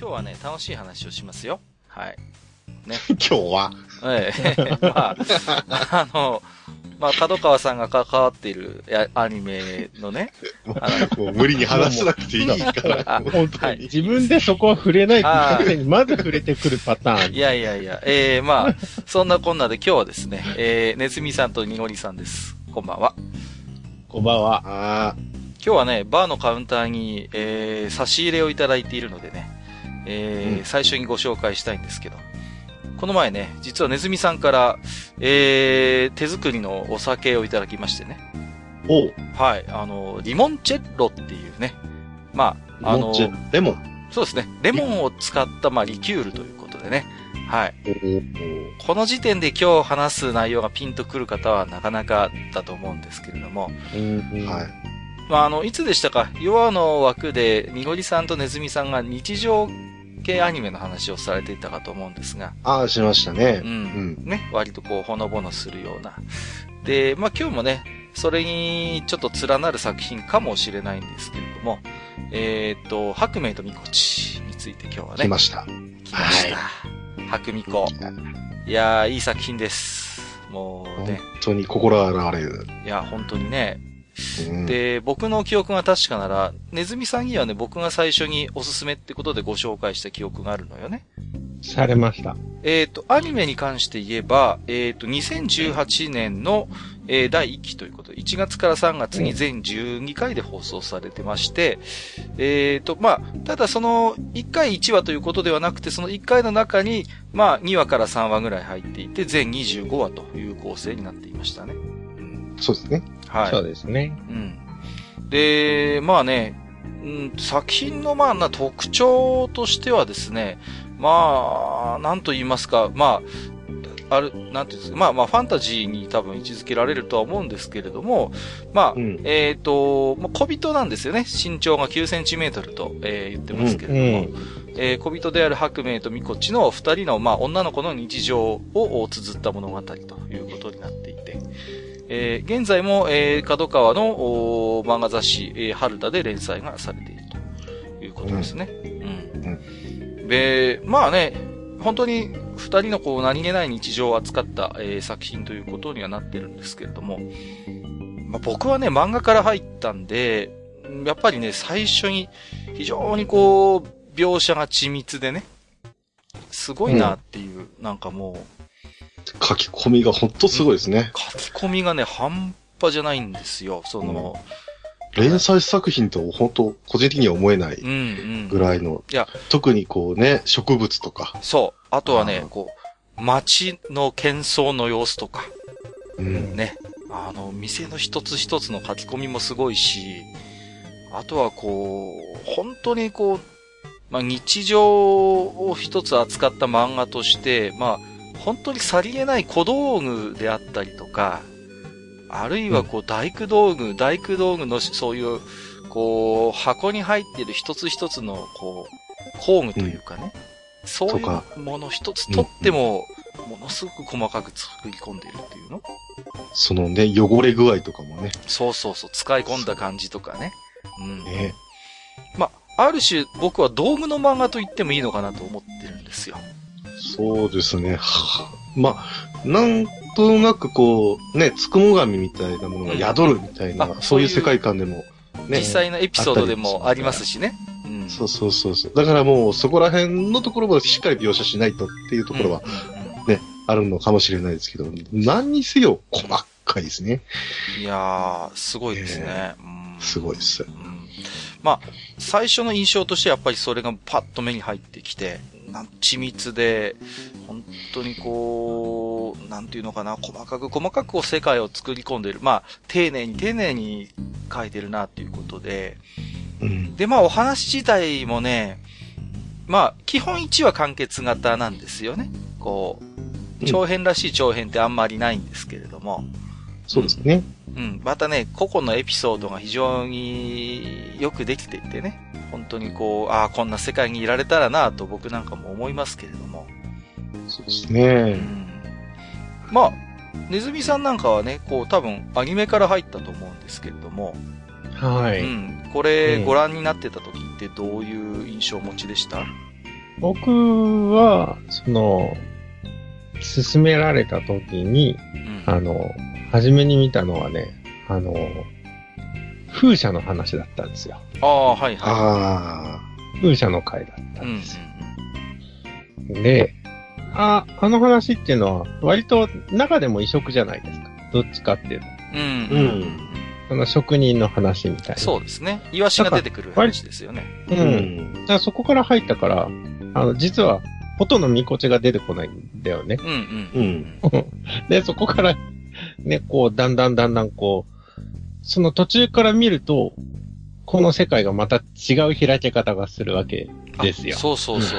今日はね、楽しい話をしますよ。はい。ね、今日は。ええ、まあ、まあ、角川さんが関わっているアニメのね、無理に話さなくていいから、本当に、はい。自分でそこは触れないと、まず触れてくるパターン。いやいやいや、まあ、そんなこんなで今日はですね、ねずみさんとにごりさんです。こんばんは。こんばんは。今日はね、バーのカウンターに、差し入れをいただいているのでね、うん、最初にご紹介したいんですけど、この前ね、実はねずみさんから、手作りのお酒をいただきましてね。おう。はい。リモンチェッロっていうね。まあ、レモン。そうですね。レモンを使った、まあ、リキュールということでね。はい。この時点で今日話す内容がピンとくる方はなかなかだと思うんですけれども。はい。まあ、いつでしたか、ヨの枠で、にごりさんとねずみさんが日常系アニメの話をされていたかと思うんですが。ああ、しましたね。うん。うん、ね、割とこう、ほのぼのするような。で、まあ、今日もね、それにちょっと連なる作品かもしれないんですけれども、白明とみこちについて今日はね。来ました。来ました。はい、白みこ。いやー、いい作品です。もうね。本当に心洗われる。いや、本当にね。で、僕の記憶が確かなら、ねずみさんにはね、僕が最初におすすめってことでご紹介した記憶があるのよね。されました。アニメに関して言えば、2018年の、第1期ということで、1月から3月に全12回で放送されてまして、まあ、ただその、1回1話ということではなくて、その1回の中に、まあ、2話から3話ぐらい入っていて、全25話という構成になっていましたね。そうですね。はい。そうですね。うん。で、まあね、作品のまあな特徴としてはですね、まあ、なんと言いますか、まあ、なんていうんですか、まあまあファンタジーに多分位置づけられるとは思うんですけれども、まあ、うん、まあ、小人なんですよね。身長が9センチメートルと、言ってますけれども、うんうん、小人である白明とみこちの二人のまあ女の子の日常を綴った物語ということになっていて、現在も、角川の漫画雑誌、春田で連載がされているということですね。うん。で、まあね、本当に二人のこう何気ない日常を扱った、作品ということにはなってるんですけれども、まあ、僕はね、漫画から入ったんで、やっぱりね、最初に非常にこう、描写が緻密でね、すごいなっていう、うん、なんかもう、書き込みがほんとすごいですね。書き込みがね、半端じゃないんですよ。その、うん、連載作品とほんと個人的には思えないぐらいの。うんうん、いや、特にこうね、植物とか。そう。あとはね、こう、街の喧騒の様子とか。うん、ね。店の一つ一つの書き込みもすごいし、あとはこう、本当にこう、まあ、日常を一つ扱った漫画として、まあ、本当にさりげない小道具であったりとか、あるいはこう大工道具のそういう、こう、箱に入っている一つ一つの、こう、工具というかね、うん、そういうもの一つとっても、ものすごく細かく作り込んでいるっていうの、そのね、汚れ具合とかもね。そうそうそう、使い込んだ感じとかね。うん。ね、まあ、ある種僕は道具の漫画と言ってもいいのかなと思ってるんですよ。そうですね。まあ、なんとなくこう、ね、つくも神みたいなものが宿るみたいな、うん、そういう世界観でも、ね。実際のエピソードでもありますしね。うん、そうそうそうそう。だからもう、そこら辺のところもしっかり描写しないとっていうところは、ね、うん、あるのかもしれないですけど、何にせよ細かいですね。いやー、すごいですね。すごいです。まあ、最初の印象としてやっぱりそれがパッと目に入ってきて、緻密で、本当にこう、なんていうのかな、細かくこう世界を作り込んでる。まあ、丁寧に書いてるなっていうことで。うん、で、まあ、お話自体もね、まあ、基本1話完結型なんですよね。こう、長編らしい長編ってあんまりないんですけれども。うん、そうですね。うん。またね、個々のエピソードが非常によくできていてね。本当にこう、ああ、こんな世界にいられたらなぁと僕なんかも思いますけれども。そうですね。うん、まあ、ねずみさんなんかはね、こう多分アニメから入ったと思うんですけれども。はい。うん。これ、ご覧になってた時ってどういう印象をお持ちでした？僕はその勧められた時に、うん、初めに見たのはね、風車の話だったんですよ。ああ、はいはい。ああ、風車の回だったんですよ。うん、で、あの話っていうのは割と中でも異色じゃないですか。どっちかっていうと。うんうん。うん、その職人の話みたいな。そうですね。イワシが出てくる話ですよね。うん。だからそこから入ったから、実は元のみこちが出てこないんだよね。うんうん。うん。で、そこからね、こうだんだんこう。その途中から見ると、この世界がまた違う開け方がするわけですよ。そうそうそ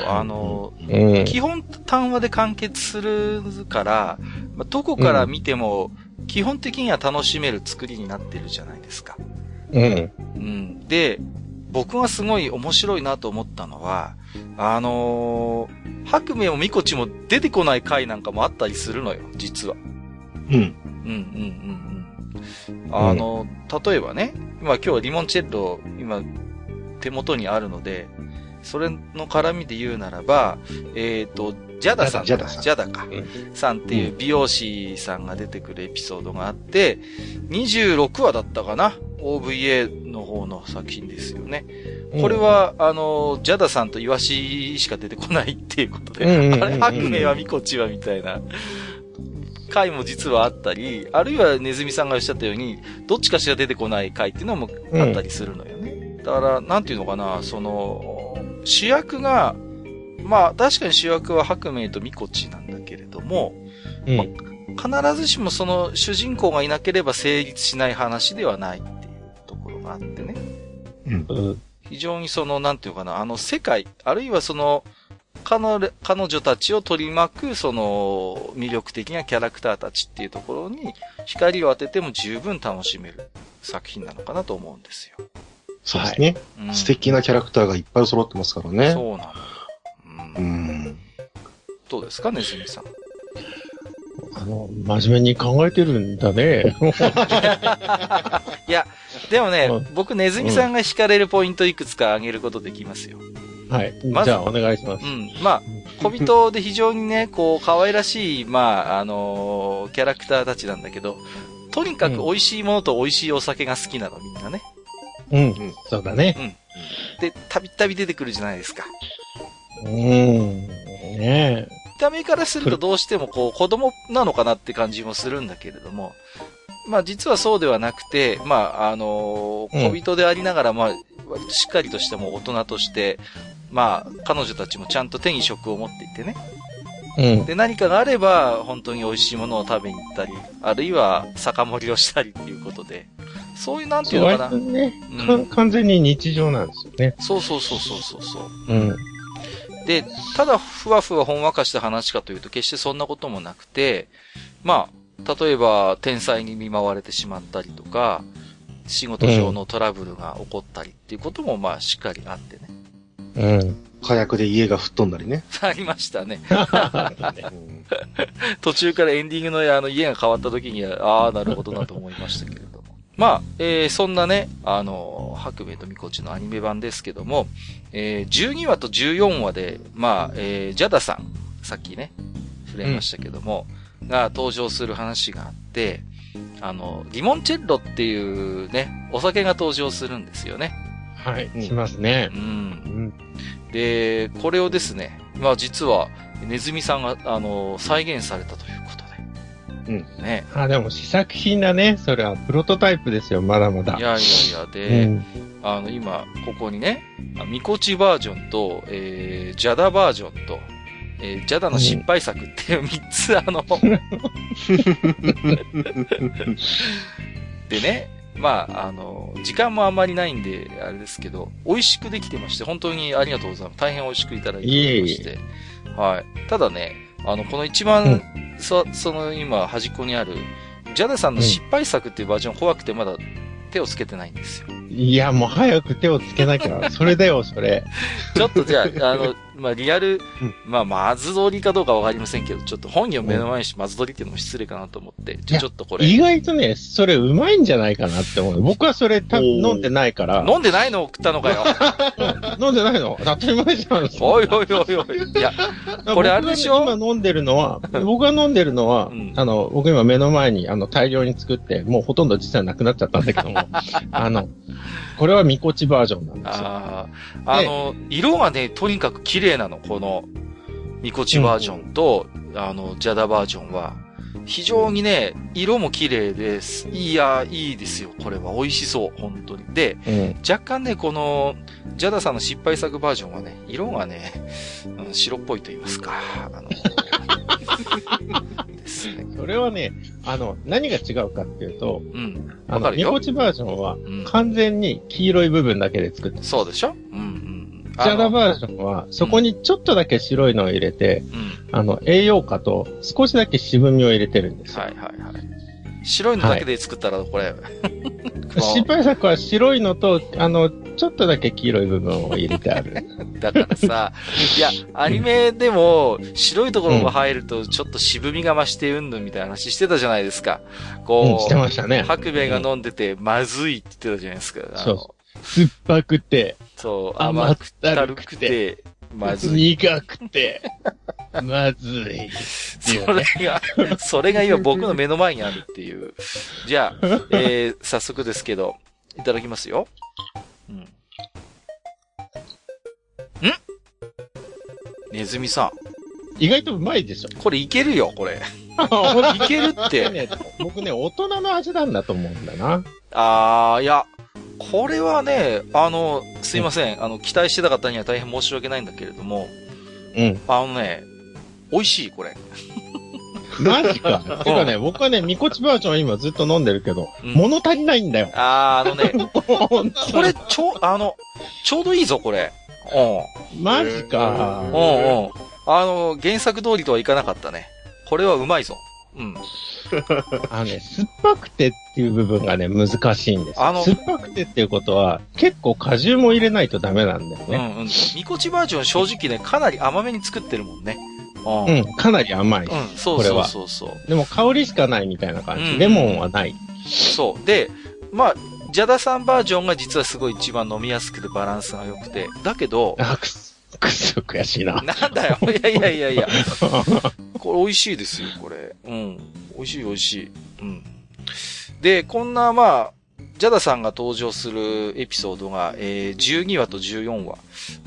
う。うん、基本単話で完結するから、どこから見ても基本的には楽しめる作りになってるじゃないですか。うん。うん、で、僕がすごい面白いなと思ったのは、白明もみこちも出てこない回なんかもあったりするのよ、実は。うん。うんうんうん。例えばね、今日リモンチェッロ、今、手元にあるので、それの絡みで言うならば、ジャダか、うん、さんっていう美容師さんが出てくるエピソードがあって、26話だったかな ?OVA の方の作品ですよね。これは、ジャダさんとイワシしか出てこないっていうことで、あれ、白明はみこちはみたいな。回も実はあったり、あるいはネズミさんがおっしゃったように、どっちかしら出てこない回っていうのもあったりするのよね。うん、だから、なんていうのかな、主役が、まあ確かに主役は白明とみこちなんだけれども、うんまあ、必ずしもその主人公がいなければ成立しない話ではないっていうところがあってね。うん、非常になんていうかな、世界、あるいは彼女たちを取り巻く、魅力的なキャラクターたちっていうところに、光を当てても十分楽しめる作品なのかなと思うんですよ。そうですね。はいうん、素敵なキャラクターがいっぱい揃ってますからね。そうなの。うん。どうですか、ねずみさん。真面目に考えてるんだね。いや、でもね、僕、ねずみさんが惹かれるポイントいくつか挙げることできますよ。はい。まずじゃあお願いします。うん。まあ、小人で非常にね、こう、可愛らしい、まあ、キャラクターたちなんだけど、とにかく美味しいものと美味しいお酒が好きなの、みんなね。うん、うん、そうだね。うん。で、たびたび出てくるじゃないですか。ねえ。見た目からするとどうしても、こう、子供なのかなって感じもするんだけれども、まあ、実はそうではなくて、まあ、小人でありながら、まあ、しっかりとしても大人として、まあ、彼女たちもちゃんと手に職を持っていてね。うん。で、何かがあれば、本当に美味しいものを食べに行ったり、あるいは、酒盛りをしたりっていうことで、そういう、なんていうのかな。ね、うん。完全に日常なんですよね。そう。うん。で、ただ、ふわふわほんわかした話かというと、決してそんなこともなくて、まあ、例えば、天才に見舞われてしまったりとか、仕事上のトラブルが起こったりっていうことも、まあ、しっかりあってね。うん。火薬で家が吹っ飛んだりね。ありましたね。途中からエンディングの家が変わった時には、ああ、なるほどなと思いましたけれども。まあ、そんなね、白明とみこちのアニメ版ですけども、12話と14話で、まあ、ジャダさん、さっきね、触れましたけども、が登場する話があって、リモンチェッロっていうね、お酒が登場するんですよね。はい、しますね。うん。で、これをですね、まあ実は、ねずみさんが、再現されたということで。うん。ね。でも試作品だね。それはプロトタイプですよ、まだまだ。いや、で、うん、今、ここにね、みこちバージョンと、ジャダバージョンと、ジャダの失敗作っていう3つ、でね、まあ、時間もあんまりないんで、あれですけど、美味しくできてまして、本当にありがとうございます。大変美味しくいただいてまして。はい。ただね、この一番、うん、今、端っこにある、ジャダさんの失敗作っていうバージョン怖くてまだ手をつけてないんですよ。いや、もう早く手をつけなきゃ。それだよ、それ。ちょっとじゃあ、まあ、リアル、まず撮りかどうかわかりませんけど、ちょっと本人を目の前にしてまず撮りっていうのも失礼かなと思って、ちょっとこれ。意外とね、それうまいんじゃないかなって思う。僕はそれ飲んでないから。飲んでないのを食ったのかよ。飲んでないの当たり前じゃないですか。おいおいおいおい。いや、これあれでしょ、今飲んでるのは、僕が飲んでるのは、うん、僕今目の前に大量に作って、もうほとんど実はなくなっちゃったんだけども、これはみこちバージョンなんですよ。色がね、とにかく綺麗なの、この、みこちバージョンと、ジャダバージョンは、非常にね、色も綺麗です。いいですよ。これは美味しそう、本当に。で、若干ね、この、ジャダさんの失敗作バージョンはね、色がね、白っぽいと言いますか。ですね。それはね、何が違うかっていうと、うん。みこちバージョンは、完全に黄色い部分だけで作ってます。そうでしょ？うん。ジャダバージョンは、そこにちょっとだけ白いのを入れて、うん、栄養価と少しだけ渋みを入れてるんですよ。はいはいはい。白いのだけで作ったら、これ。失敗作は白いのと、ちょっとだけ黄色い部分を入れてある。だからさ、いや、アニメでも、白いところが入ると、ちょっと渋みが増してうんぬんみたいな話してたじゃないですか。こう、してましたね。白米が飲んでて、まずいって言ってたじゃないですか。そう。酸っぱくて、そう、甘くたるくて、まずい。苦くて、まずい。それが今僕の目の前にあるっていう。じゃあ、早速ですけど、いただきますよ。うん。ん？ネズミさん。意外とうまいでしょ。これいけるよ、これ。いけるって。僕ね、大人の味なんだと思うんだな。いや。これはね、すいません。期待してた方には大変申し訳ないんだけれども。うん。ね、美味しい、これ。マジか。てかね、僕はね、みこちバージョン今ずっと飲んでるけど、物足りないんだよ。これ、ちょうどいいぞ、これ。うん。マジか。うんうん。原作通りとはいかなかったね。これはうまいぞ。うん。酸っぱくてっていう部分がね、難しいんですよ。酸っぱくてっていうことは、結構果汁も入れないとダメなんだよね。うんうん。みこちバージョン正直ね、かなり甘めに作ってるもんね。うん、かなり甘い。うん、そうそうそうそう。でも香りしかないみたいな感じ。レモンはない。そう。で、まあ、ジャダさんバージョンが実はすごい一番飲みやすくてバランスが良くて。だけど、くっそ悔しいな。なんだよ。いや。これ美味しいですよ、これ。うん。美味しい。うん。で、こんな、まあ、ジャダさんが登場するエピソードが、12話と14話。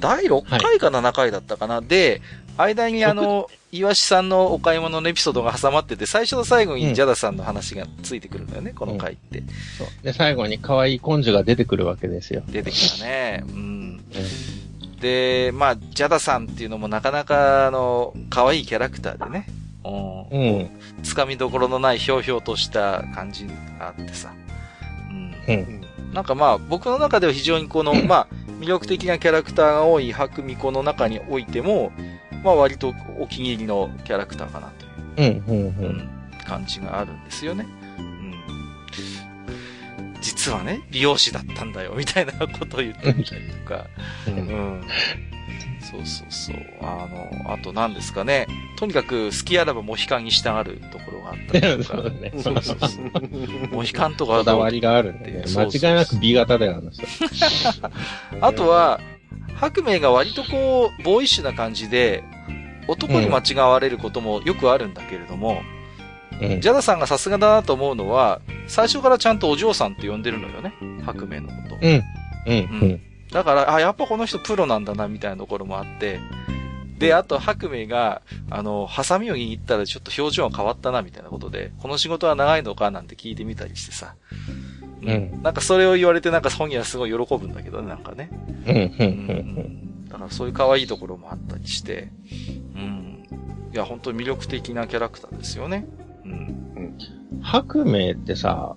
第6回か7回だったかな。はい、で、間に岩志さんのお買い物のエピソードが挟まってて、最初と最後にジャダさんの話がついてくるんだよね、この回って。そう。で、最後に可愛い根性が出てくるわけですよ。出てきたね。うん。で、まあ、ジャダさんっていうのもなかなか可愛いキャラクターでね、うん。つかみどころのないひょうひょうとした感じがあってさ。うん。うん、なんかまあ、僕の中では非常にこの、まあ、魅力的なキャラクターが多い白美子の中においても、まあ、割とお気に入りのキャラクターかなという、感じがあるんですよね。実はね、美容師だったんだよ、みたいなことを言ってみたりとか。そう。あと何ですかね。とにかく、好きあらばモヒカンに従うところがあったりとか。そう。モヒカンとかこだわりがあるんで、ね、間違いなく B 型だよ、あの人。あとは、白明が割とこう、ボーイッシュな感じで、男に間違われることもよくあるんだけれども、ジャダさんがさすがだなと思うのは、最初からちゃんとお嬢さんって呼んでるのよね。白明のこと。だから、やっぱこの人プロなんだな、みたいなところもあって。で、あと白明が、ハサミを握ったらちょっと表情が変わったな、みたいなことで、この仕事は長いのかなんて聞いてみたりしてさ。なんかそれを言われて、なんか本人はすごい喜ぶんだけどね、なんかね。だからそういう可愛いところもあったりして。いや、本当に魅力的なキャラクターですよね。白明ってさ、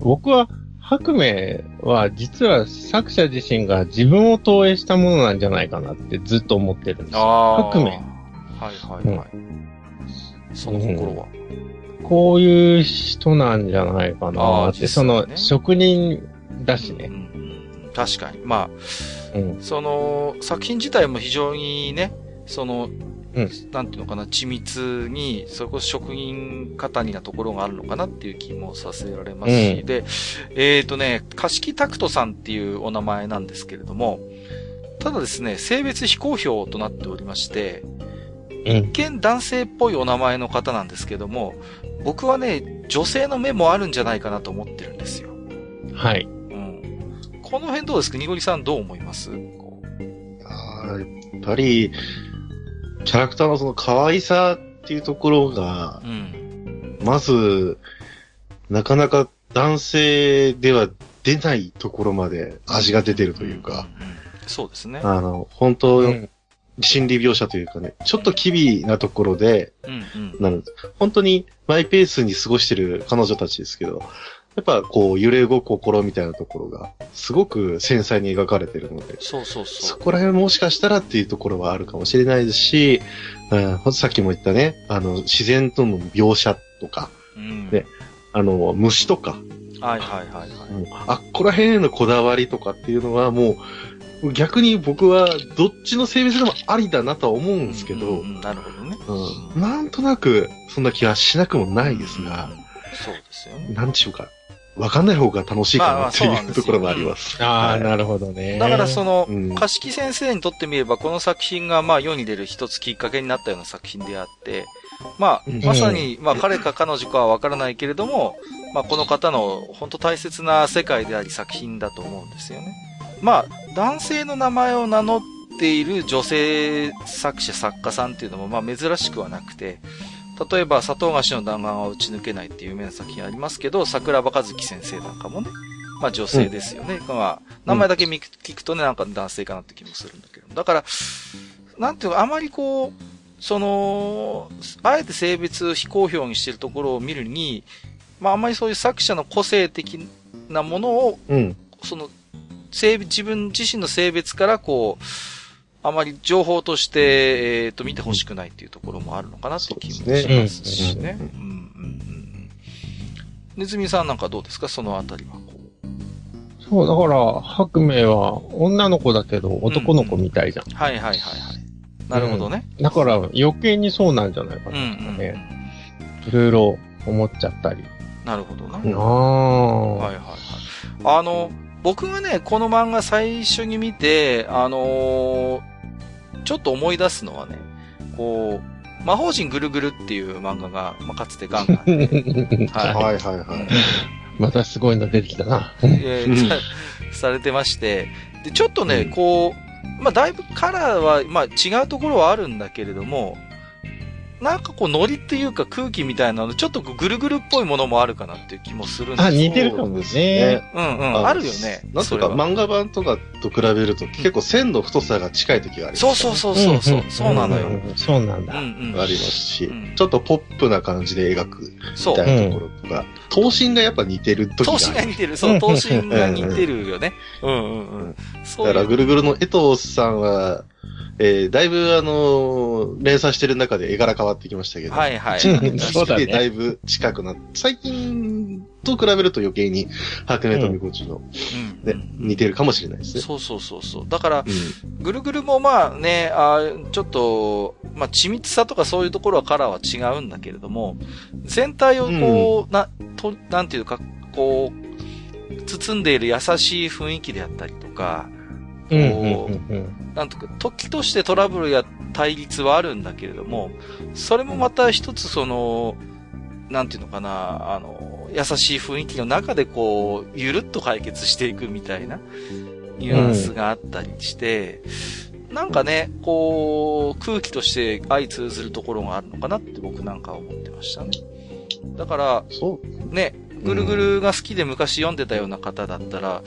僕は白明は実は作者自身が自分を投影したものなんじゃないかなってずっと思ってるんですよ。白明。はいはいはい。その心は。こういう人なんじゃないかなって、ね、その職人だしね、うんうん、確かにまあ、うん、その作品自体も非常にねその、うん、なんていうのかな緻密にそれこそ職人語りなところがあるのかなっていう気もさせられますし、うん、でね樫木拓人さんっていうお名前なんですけれどもただですね性別非公表となっておりまして一見男性っぽいお名前の方なんですけども、僕はね、女性の目もあるんじゃないかなと思ってるんですよ。はい。うん。この辺どうですか？にごりさんどう思います？やっぱり、キャラクターのその可愛さっていうところが、うん、まず、なかなか男性では出ないところまで味が出てるというか、うんうん、そうですね。本当、うん心理描写というかね、ちょっと機微なところで、なる、うんうん、本当にマイペースに過ごしてる彼女たちですけど、やっぱこう揺れ動く心みたいなところが、すごく繊細に描かれてるので、そうそうそう。そこら辺もしかしたらっていうところはあるかもしれないですし、うん、さっきも言ったね、自然との描写とか、うん、ね、虫とか、はいはいはい、はい。あ、こら辺へのこだわりとかっていうのはもう、逆に僕はどっちの性別でもありだなとは思うんですけど、うんうん、なるほどね、うん。なんとなくそんな気はしなくもないですが、うん、そうですよね。なんちゅうかわかんない方が楽しいかなっていうところもあります。まあ、あ、なるほどね。だからその樫木先生にとってみればこの作品がまあ世に出る一つきっかけになったような作品であって、まあまさにまあ彼か彼女かはわからないけれども、まあこの方の本当大切な世界であり作品だと思うんですよね。まあ男性の名前を名乗っている女性作者作家さんっていうのもまあ珍しくはなくて、例えば砂糖菓子の弾丸は打ち抜けないっていう有名な作品ありますけど、桜庭和樹先生なんかもね、まあ女性ですよね。うん、まあ名前だけ聞くとねなんか男性かなって気もするんだけど、だからなんていうかあまりこうそのあえて性別非公表にしてるところを見るに、まああまりそういう作者の個性的なものを、うん、その自分自身の性別からこうあまり情報として、見てほしくないっていうところもあるのかなって気もしますしね。ねずみさんなんかどうですかそのあたりはこう。そうだから白明は女の子だけど男の子みたいじゃん。うんうん、はいはいはいはい。なるほどね、うん。だから余計にそうなんじゃないかなね。いろいろ思っちゃったり。なるほどな。はいはいはい。僕がね、この漫画最初に見て、ちょっと思い出すのはね、こう、魔法陣ぐるぐるっていう漫画が、まあ、かつてガンガン、ねはい。はいはいはい。またすごいの出てきたな。されてまして、で、ちょっとね、こう、まあ、だいぶカラーは、まあ、違うところはあるんだけれども、なんかこうノリっていうか空気みたいなのちょっとぐるぐるっぽいものもあるかなっていう気もするんですけど。あ、似てるかもですね。うんうん。あるよね。なんとか漫画版とかと比べると結構線の太さが近い時があります、ねうん。そうそうそうそう、うん、そうなのよ、うん。そうなんだ。うんうん、ありますし、うん、ちょっとポップな感じで描くみたいなところとか、頭身がやっぱ似てる時がある。頭身が似てる。そう、頭身が似てるよね。うんうんうん。そうだからぐるぐるの江藤さんは。だいぶ連鎖してる中で絵柄変わってきましたけど。はいはい。そうだね。だいぶ近くなって、最近と比べると余計に、白目とみこちの、ね、似てるかもしれないですね。そうそうそうそう。だから、うん、ぐるぐるもまあね、ちょっと、まあ緻密さとかそういうところはカラーは違うんだけれども、全体をこう、うん、なんていうか、こう、包んでいる優しい雰囲気であったりとか、こう、うんうんうん、なんとか、時としてトラブルや対立はあるんだけれども、それもまた一つその、なんていうのかな、優しい雰囲気の中でこう、ゆるっと解決していくみたいなニュアンスがあったりして、うん、なんかね、こう、空気として相通ずるところがあるのかなって僕なんか思ってましたね。だから、ね、ぐるぐるが好きで昔読んでたような方だったら、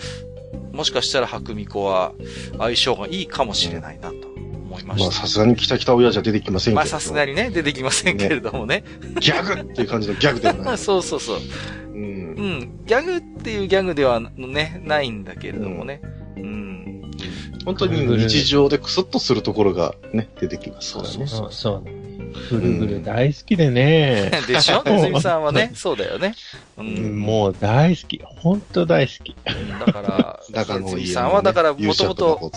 もしかしたら白美子は相性がいいかもしれないなと思いました。まあさすがにキタキタ親じゃ出てきませんけど。まあさすがにね、出てきませんけれどもね。ギャグっていう感じのギャグではない。そうそうそう。うん。ギャグっていうギャグではね、ないんだけれどもね。うん。本当に日常でクスッとするところがね、出てきますからね。そうそうそう。ぐるぐる大好きでね。うん、でしょ、ねずみさんはね、そうだよね。うん、もう大好き、本当大好き。だから、ねずみさんはだからもともと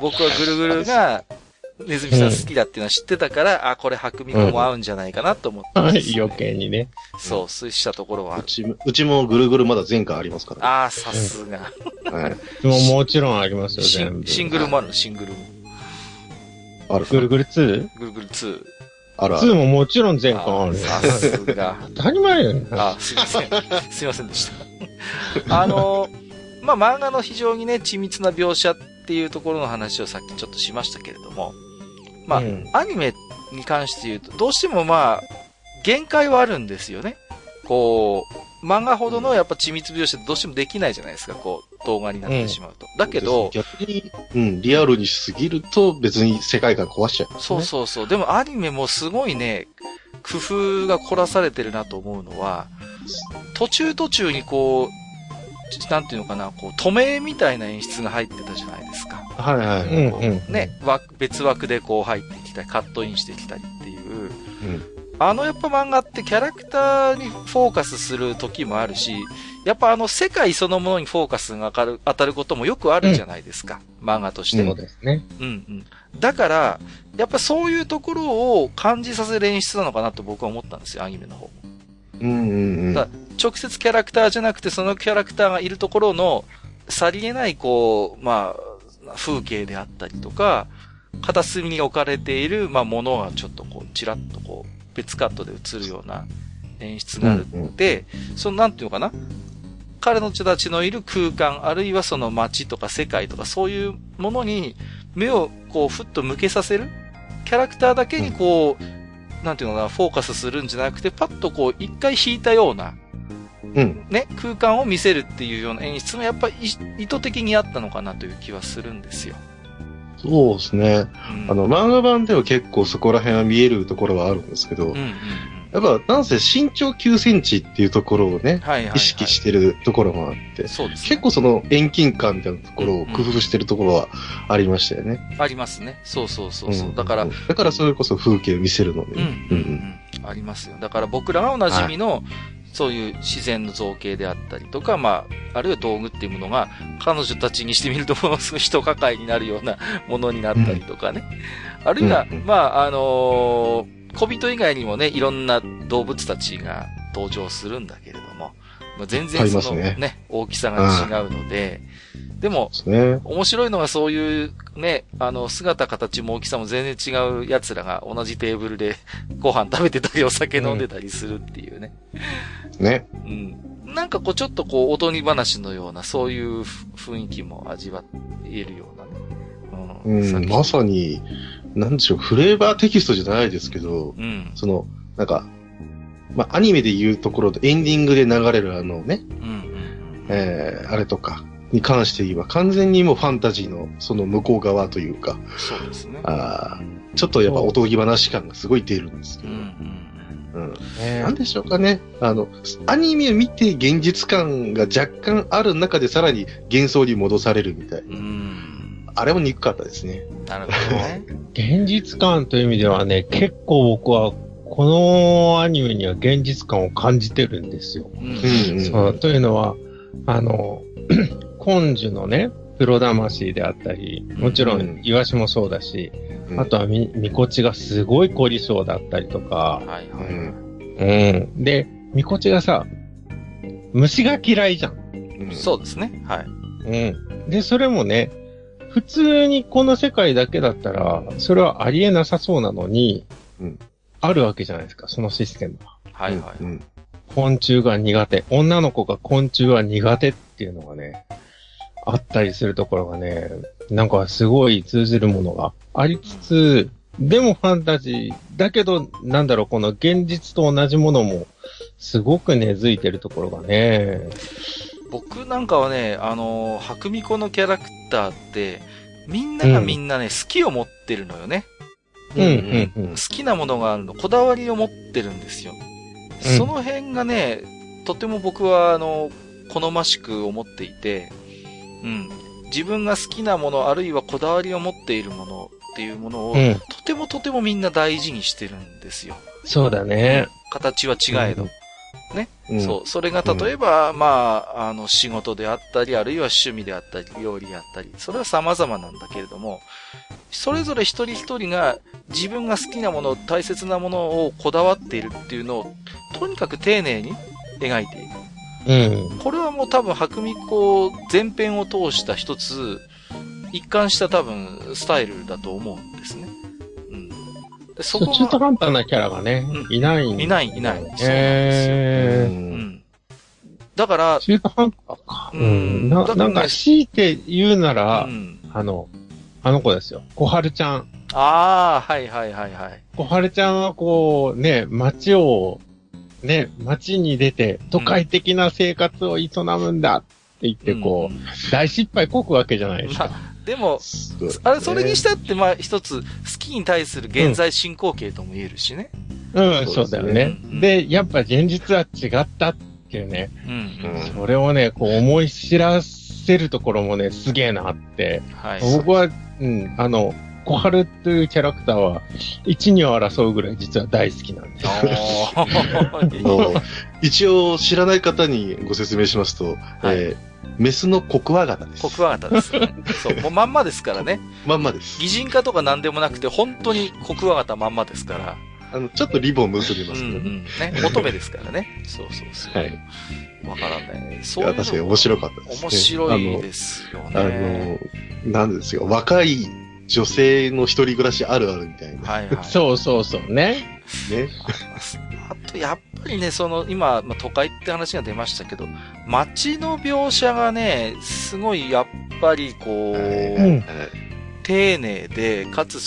僕はぐるぐるがねずみさん好きだっていうのは知ってたから、うん、あこれ白身も合うんじゃないかなと思って、ねうん、余計にね。そう推したところはうちもぐるぐるまだ前回ありますから、ね。ああさすが。はい。もちろんありますよ全部。シングルもあるのシングルも。ある。ぐるぐる 2？ ぐるぐる2。あるある。2ももちろん前回ある。さすが。当たり前やね。あ、すいません。すいませんでした。まあ、漫画の非常にね、緻密な描写っていうところの話をさっきちょっとしましたけれども、まあ、うん、アニメに関して言うと、どうしてもまあ、限界はあるんですよね。こう、漫画ほどのやっぱ緻密描写ってどうしてもできないじゃないですか、こう。動画になってしまうと、うん、だけど逆に、うん、リアルにしすぎると別に世界観壊しちゃう、ね、そうそうそう。でもアニメもすごいね工夫が凝らされてるなと思うのは途中にこうなんていうのかなこう止めみたいな演出が入ってたじゃないですか。はいはいはい、こう、うんうん、ね別枠でこう入ってきたりカットインしてきたりっていう、うんやっぱ漫画ってキャラクターにフォーカスする時もあるし、やっぱ世界そのものにフォーカスが当たることもよくあるじゃないですか。うん、漫画として。そうですね。うんうん。だから、やっぱそういうところを感じさせる演出なのかなと僕は思ったんですよ、アニメの方。うんうんうん。だ直接キャラクターじゃなくて、そのキャラクターがいるところの、さりげないこう、まあ、風景であったりとか、片隅に置かれている、まあ、ものがちょっとこう、ちらっとこう、別カットで映るような演出があるって、うんうん、そのなんていうのかな彼の人たちのいる空間あるいはその街とか世界とかそういうものに目をこうふっと向けさせるキャラクターだけにこう、うん、なんていうのかなフォーカスするんじゃなくてパッとこう一回引いたような、うん、ね空間を見せるっていうような演出もやっぱり意図的にあったのかなという気はするんですよ。そうですね。漫画版では結構そこら辺は見えるところはあるんですけど、うんうんうん、やっぱなんせ身長9センチっていうところをね、はいはいはい、意識してるところもあって、そうですね、結構その遠近感みたいなところを工夫してるところはありましたよね。うんうん、ありますね。そうそうそうそう。だからそれこそ風景を見せるので、うんうんうんうん、ありますよ。だから僕らがおなじみのそういう自然の造形であったりとか、まあ、あるいは道具っていうものが、彼女たちにしてみると、ものすごい人抱えになるようなものになったりとかね。うん、あるいは、うん、まあ、小人以外にもね、いろんな動物たちが登場するんだけれども、まあ、全然そのね、大きさが違うので、でも、面白いのがそういうね、姿形も大きさも全然違う奴らが同じテーブルでご飯食べてたりお酒飲んでたりするっていうね。ね。うん。なんかこうちょっとこうおとぎ話のようなそういう雰囲気も味わえるようなね。うん。まさに、なんでしょう、フレーバーテキストじゃないですけど、うん、その、なんか、まあ、アニメで言うところでエンディングで流れるね、うん、あれとかに関して言えば完全にもうファンタジーのその向こう側というか、そうですね。あちょっとやっぱおとぎ話感がすごい出るんですけど、うんなんでしょうかね。アニメを見て現実感が若干ある中でさらに幻想に戻されるみたいな。あれも憎かったですね。なるほどね。現実感という意味ではね、結構僕はこのアニメには現実感を感じてるんですよ。うん、そうというのは、根樹のね、プロ魂であったり、もちろん、イワシもそうだし、うん、あとはみこちがすごい凝り性だったりとか、はいはいうん、で、みこちがさ、虫が嫌いじゃん。うん、そうですね。はい、うん。で、それもね、普通にこの世界だけだったら、それはありえなさそうなのに、うんあるわけじゃないですか、そのシステムは。はいはい。うん、昆虫が苦手。女の子が昆虫は苦手っていうのがね、あったりするところがね、なんかすごい通じるものがありつつ、でもファンタジー、だけど、なんだろう、この現実と同じものも、すごく根付いてるところがね。僕なんかはね、白美子のキャラクターって、みんながみんなね、うん、好きを持ってるのよね。うんうんうん、好きなものがあるの、こだわりを持ってるんですよ。うん、その辺がね、とても僕は、好ましく思っていて、うん。自分が好きなもの、あるいはこだわりを持っているもの、っていうものを、うん、とてもみんな大事にしてるんですよ。そうだね。形は違えど。うんね、うん、そう、それが例えば、うん、まあ、仕事であったり、あるいは趣味であったり、料理であったり、それは様々なんだけれども、それぞれ一人一人が自分が好きなもの、大切なものをこだわっているっていうのを、とにかく丁寧に描いていく。うん。これはもう多分、樫木子全編を通した一つ、一貫した多分、スタイルだと思うんですね。そこ中途半端なキャラがね、うん、いないん、ね。いない。そうなんですよ。うん、だから、中途半端か。うん。なんか、強いて言うなら、うん、あの子ですよ。小春ちゃん。ああ、はい。小春ちゃんはこう、ね、街に出て、都会的な生活を営むんだって言って、こう、うん、大失敗こくわけじゃないですか。でも、あれ、それにしたって、まあ、一つ、好きに対する現在進行形とも言えるしね。うん、そうだよね。で、やっぱ現実は違ったっていうね。うん。それをね、こう思い知らせるところもね、すげえなって。はい。僕は、うん、小春というキャラクターは、一二を争うぐらい実は大好きなんです。一応、知らない方にご説明しますと、はい。メスのコクワガタです。コクワガタです、ね。そう、もうまんまですからね。まんまです。擬人化とかなんでもなくて、本当にコクワガタまんまですから。ちょっとリボン結びますけど、うんうん、ね。乙女ですからね。そう。はい。わからない。そういうの。確かに面白かったですね。面白いですよね。なんですよ。若い女性の一人暮らしあるあるみたいな。はい。そうね。ね。あと、やっぱりね、今、まあ、都会って話が出ましたけど、街の描写がね、すごい、やっぱり、こう、丁寧で、かつ、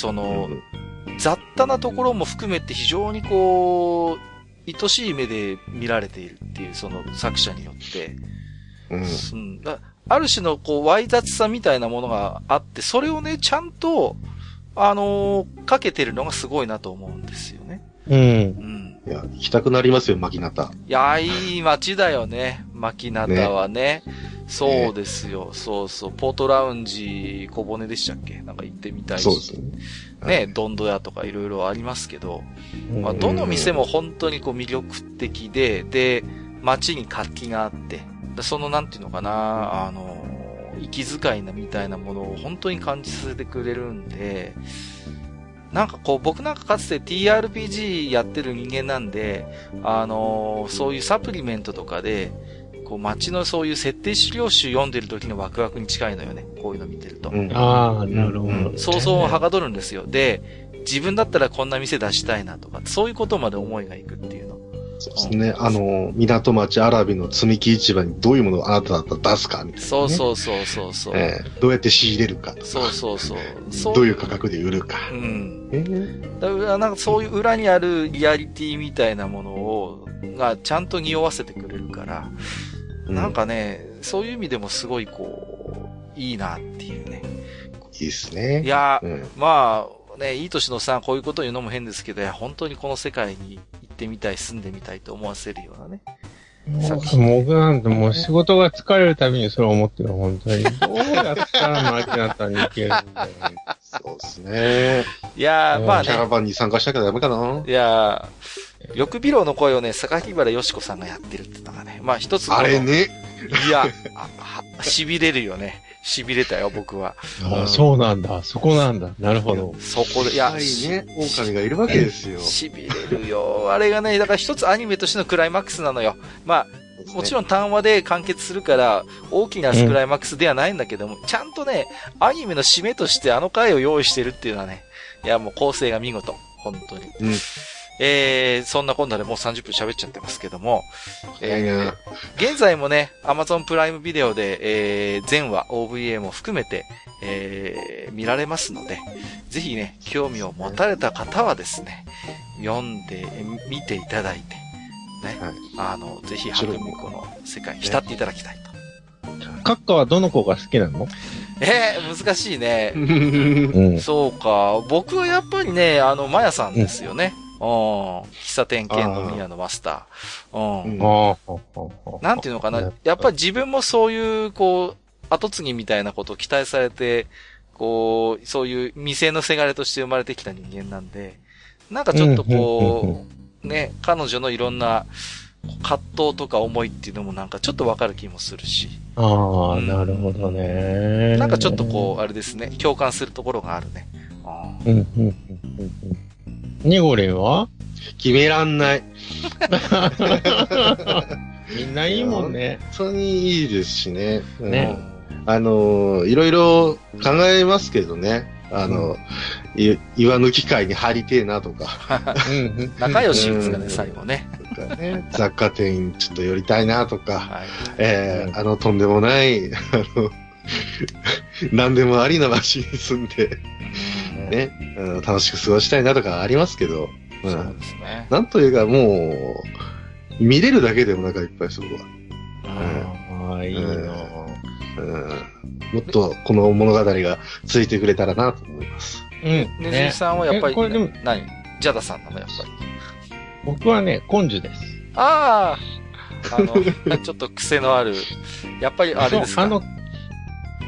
雑多なところも含めて、非常にこう、愛しい目で見られているっていう、作者によって、うん、ある種の、こう、わい雑さみたいなものがあって、それをね、ちゃんと、かけてるのがすごいなと思うんですよね。いや、行きたくなりますよ、牧中。いや、いい街だよね、牧中はね。そうですよ、そう。ポートラウンジ、小骨でしたっけ？なんか行ってみたいし。そうですね。ね、どんどやとかいろいろありますけど、まあ、どの店も本当にこう魅力的で、で、街に活気があって、なんていうのかな、息遣いみたいなものを本当に感じさせてくれるんで、なんかこう、僕なんかかつて TRPG やってる人間なんで、そういうサプリメントとかで、こう街のそういう設定資料集読んでる時のワクワクに近いのよね。こういうの見てると。ああ、なるほど。想像をはかどるんですよ。で、自分だったらこんな店出したいなとか、そういうことまで思いがいくっていうの。そうですね。港町アラビの積み木市場にどういうものをあなただったら出すかみたいな、ね。そう。どうやって仕入れるかとか。そう。どういう価格で売るか。うん。だからなんかそういう裏にあるリアリティみたいなものがちゃんと匂わせてくれるから、なんかね、そういう意味でもすごいこう、いいなっていうね。いいですね。いや、まあね、いい年のさんこういうこと言うのも変ですけど、いや本当にこの世界に、行ってみたい、住んでみたいと思わせるようなね。僕なんてもう仕事が疲れるたびにそれを思ってる、本当に。どうやったらマキナタに行けるんだよね。そうですね。いやー、まあね。キャラバンに参加したけどダメかな。いやー、緑美郎の声をね、榊原よしこさんがやってるってのがね、まあ一つ。あれね。いや、痺れるよね。痺れたよ、僕は。ああ、そうなんだ。そこなんだ。なるほど。そこで、いや、ね、狼がいるわけですよ。痺れるよ。あれがね、だから一つアニメとしてのクライマックスなのよ。まあ、もちろん単話で完結するから、大きなクライマックスではないんだけども、ちゃんとね、アニメの締めとしてあの回を用意してるっていうのはね、いや、もう構成が見事。本当に。うん。そんなこんなでもう30分喋っちゃってますけども、現在もね、Amazon プライムビデオで、全話 OVA も含めて、見られますので、ぜひね、興味を持たれた方はですね、読んでみていただいて、ね、はい、ぜひ、樫木子の世界に浸っていただきたいと。閣下はどの子が好きなの？難しいね。そうか、僕はやっぱりね、マヤさんですよね。喫茶店兼の宮のマスター。なんていうのかな。やっぱり自分もそういう、こう、後継ぎみたいなことを期待されて、こう、そういう店のせがれとして生まれてきた人間なんで、なんかちょっとこう、ね、彼女のいろんな葛藤とか思いっていうのもなんかちょっとわかる気もするし。ああ、なるほどね。なんかちょっとこう、あれですね、共感するところがあるね。ニゴレンは決めらんない。みんないいもんね。本当にいいですしね。ね。いろいろ考えますけどね。岩抜き会に入りてえなとか。仲良しですかね、最後ね。雑貨店ちょっと寄りたいなとか。はい、とんでもない、何でもありな場所に住んで、ね、楽しく過ごしたいなとかありますけど。そうですね。なんというかもう、見れるだけでもなんかいっぱいそこは。ああ、いいな、もっとこの物語がついてくれたらなと思います。うん。ねずみさんはやっぱり、これでも何ジャダさんなのやっぱり。僕はね、根性です。ああ、ちょっと癖のある、やっぱりあれですか。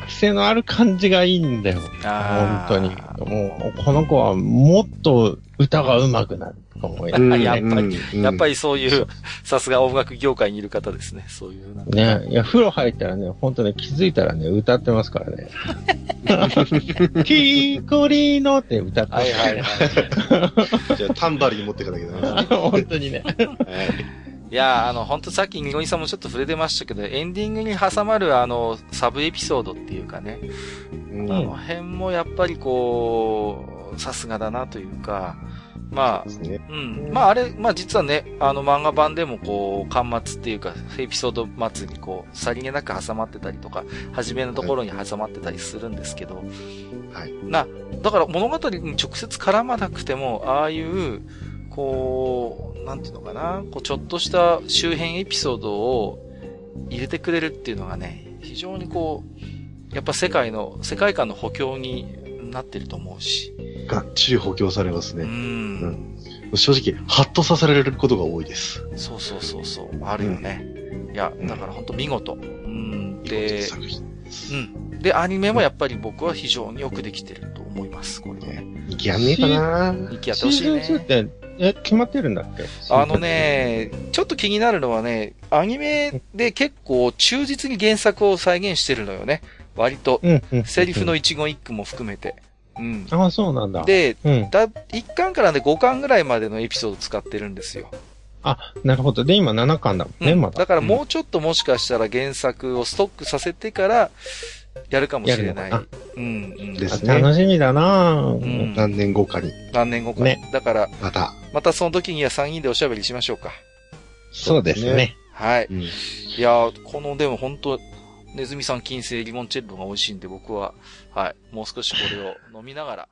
癖のある感じがいいんだよ。本当に。もう、この子はもっと歌が上手くなると思います。やっぱりそういう、さすが音楽業界にいる方ですね。そういうなんか。ね。いや、風呂入ったらね、本当ね、気づいたらね、歌ってますからね。キーコリーノって歌ってます。はいはいはい。じゃあ、タンバリン持っていかなきゃダメですね。本当にね。いや、本当さっきニゴニさんもちょっと触れてましたけど、エンディングに挟まるサブエピソードっていうかね、あの辺もやっぱりこう、さすがだなというか、まあ、うん。まああれ、まあ実はね、漫画版でもこう、巻末っていうか、エピソード末にこう、さりげなく挟まってたりとか、初めのところに挟まってたりするんですけど、はい。だから物語に直接絡まなくても、ああいう、こう、なんていうのかな、こう、ちょっとした周辺エピソードを入れてくれるっていうのがね、非常にこう、やっぱ世界観の補強になってると思うし。がっちり補強されますね。正直、ハッとさせられることが多いです。そう、あるよね。いや、だから本当見事。で、で、アニメもやっぱり僕は非常によくできてると思います、これね。行きやんねえかなぁ。行きやってほしいね。シーズン2って、決まってるんだっけ？ちょっと気になるのはね、アニメで結構忠実に原作を再現してるのよね。割と。セリフの一言一句も含めて。ああ、そうなんだ。で、1巻からね、5巻ぐらいまでのエピソード使ってるんですよ。あ、なるほど。で、今7巻だもんね、まだ。だからもうちょっともしかしたら原作をストックさせてから、やるかもしれない。ですね。楽しみだなぁ。何年後かに。ね。だから、またその時には3人でおしゃべりしましょうか。そうですね。はい。いやこの、でも本当ねずみさん禁制リモンチェッロが美味しいんで、僕は、はい、もう少しこれを飲みながら。